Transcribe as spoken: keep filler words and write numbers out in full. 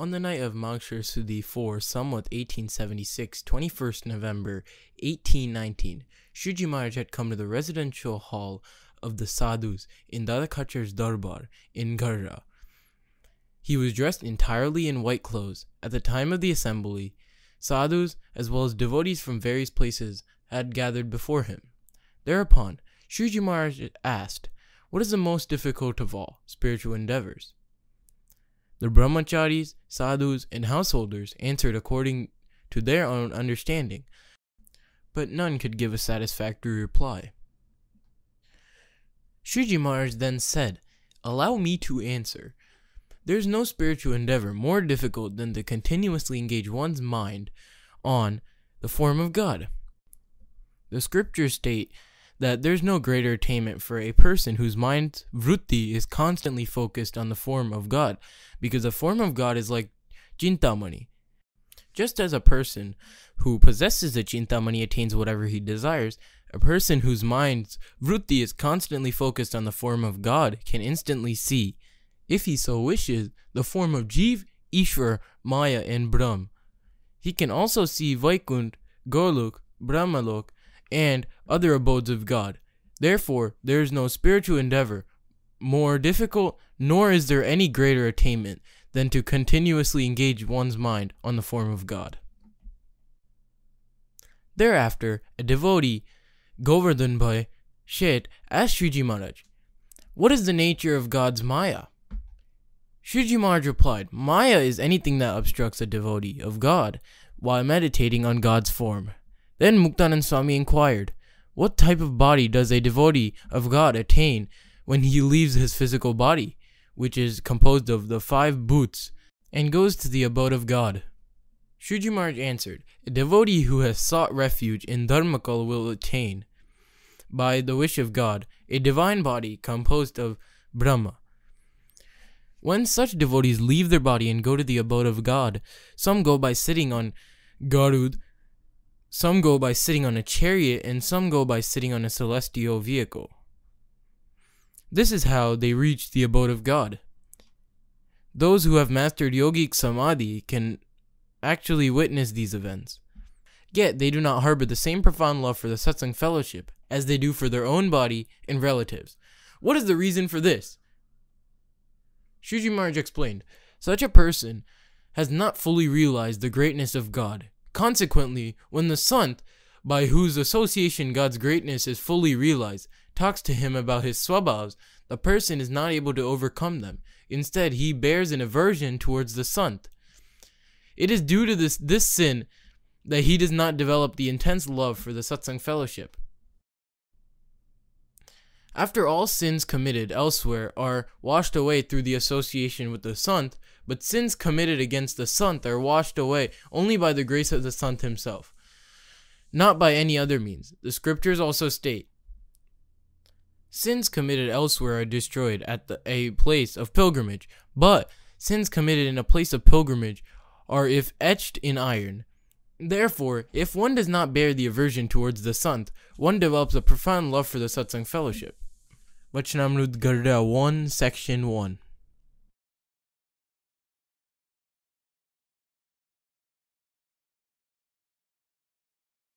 On the night of Mangshar Sudhi four, somewhat eighteen seventy-six, twenty-first November eighteen nineteen, Shuji Maharaj had come to the residential hall of the sadhus in Dadakachar's Darbar in Garud. He was dressed entirely in white clothes. At the time of the assembly, sadhus as well as devotees from various places had gathered before him. Thereupon, Shuji Maharaj asked, "What is the most difficult of all spiritual endeavors?" The brahmacharis, sadhus, and householders answered according to their own understanding, but none could give a satisfactory reply. Shuji Maharaj then said, "Allow me to answer. There is no spiritual endeavor more difficult than to continuously engage one's mind on the form of God. The scriptures state that there is no greater attainment for a person whose mind's vritti is constantly focused on the form of God, because the form of God is like Chintamani. Just as a person who possesses the Chintamani attains whatever he desires, a person whose mind's vritti is constantly focused on the form of God can instantly see, if he so wishes, the form of Jeev, Ishwar, Maya, and Brahm. He can also see Vaikunt, Goluk, Brahma-luk, and other abodes of God. Therefore, there is no spiritual endeavor more difficult, nor is there any greater attainment than to continuously engage one's mind on the form of God." Thereafter, a devotee, Govardhan Bhai, asked Shriji Maharaj, "What is the nature of God's Maya?" Shuji Maharaj replied, "Maya is anything that obstructs a devotee of God while meditating on God's form." Then Muktanand Swami inquired, "What type of body does a devotee of God attain when he leaves his physical body, which is composed of the five bhoots, and goes to the abode of God?" Shuji Maharaj answered, "A devotee who has sought refuge in Dharmakal will attain, by the wish of God, a divine body composed of Brahma. When such devotees leave their body and go to the abode of God, some go by sitting on Garud, some go by sitting on a chariot, and some go by sitting on a celestial vehicle. This is how they reach the abode of God. Those who have mastered yogic samadhi can actually witness these events. Yet they do not harbor the same profound love for the Satsang fellowship as they do for their own body and relatives. What is the reason for this?" Shuji Maharaj explained, "Such a person has not fully realized the greatness of God. Consequently, when the Sant, by whose association God's greatness is fully realized, talks to him about his swabhavs, the person is not able to overcome them. Instead, he bears an aversion towards the Sant. It is due to this, this sin that he does not develop the intense love for the Satsang fellowship. After all sins committed elsewhere are washed away through the association with the Sant, but sins committed against the Sant are washed away only by the grace of the Sant himself, not by any other means. The scriptures also state, sins committed elsewhere are destroyed at the, a place of pilgrimage, but sins committed in a place of pilgrimage are if etched in iron. Therefore, if one does not bear the aversion towards the Sant, one develops a profound love for the Satsang fellowship." Vachnamrudgarda one, Section one.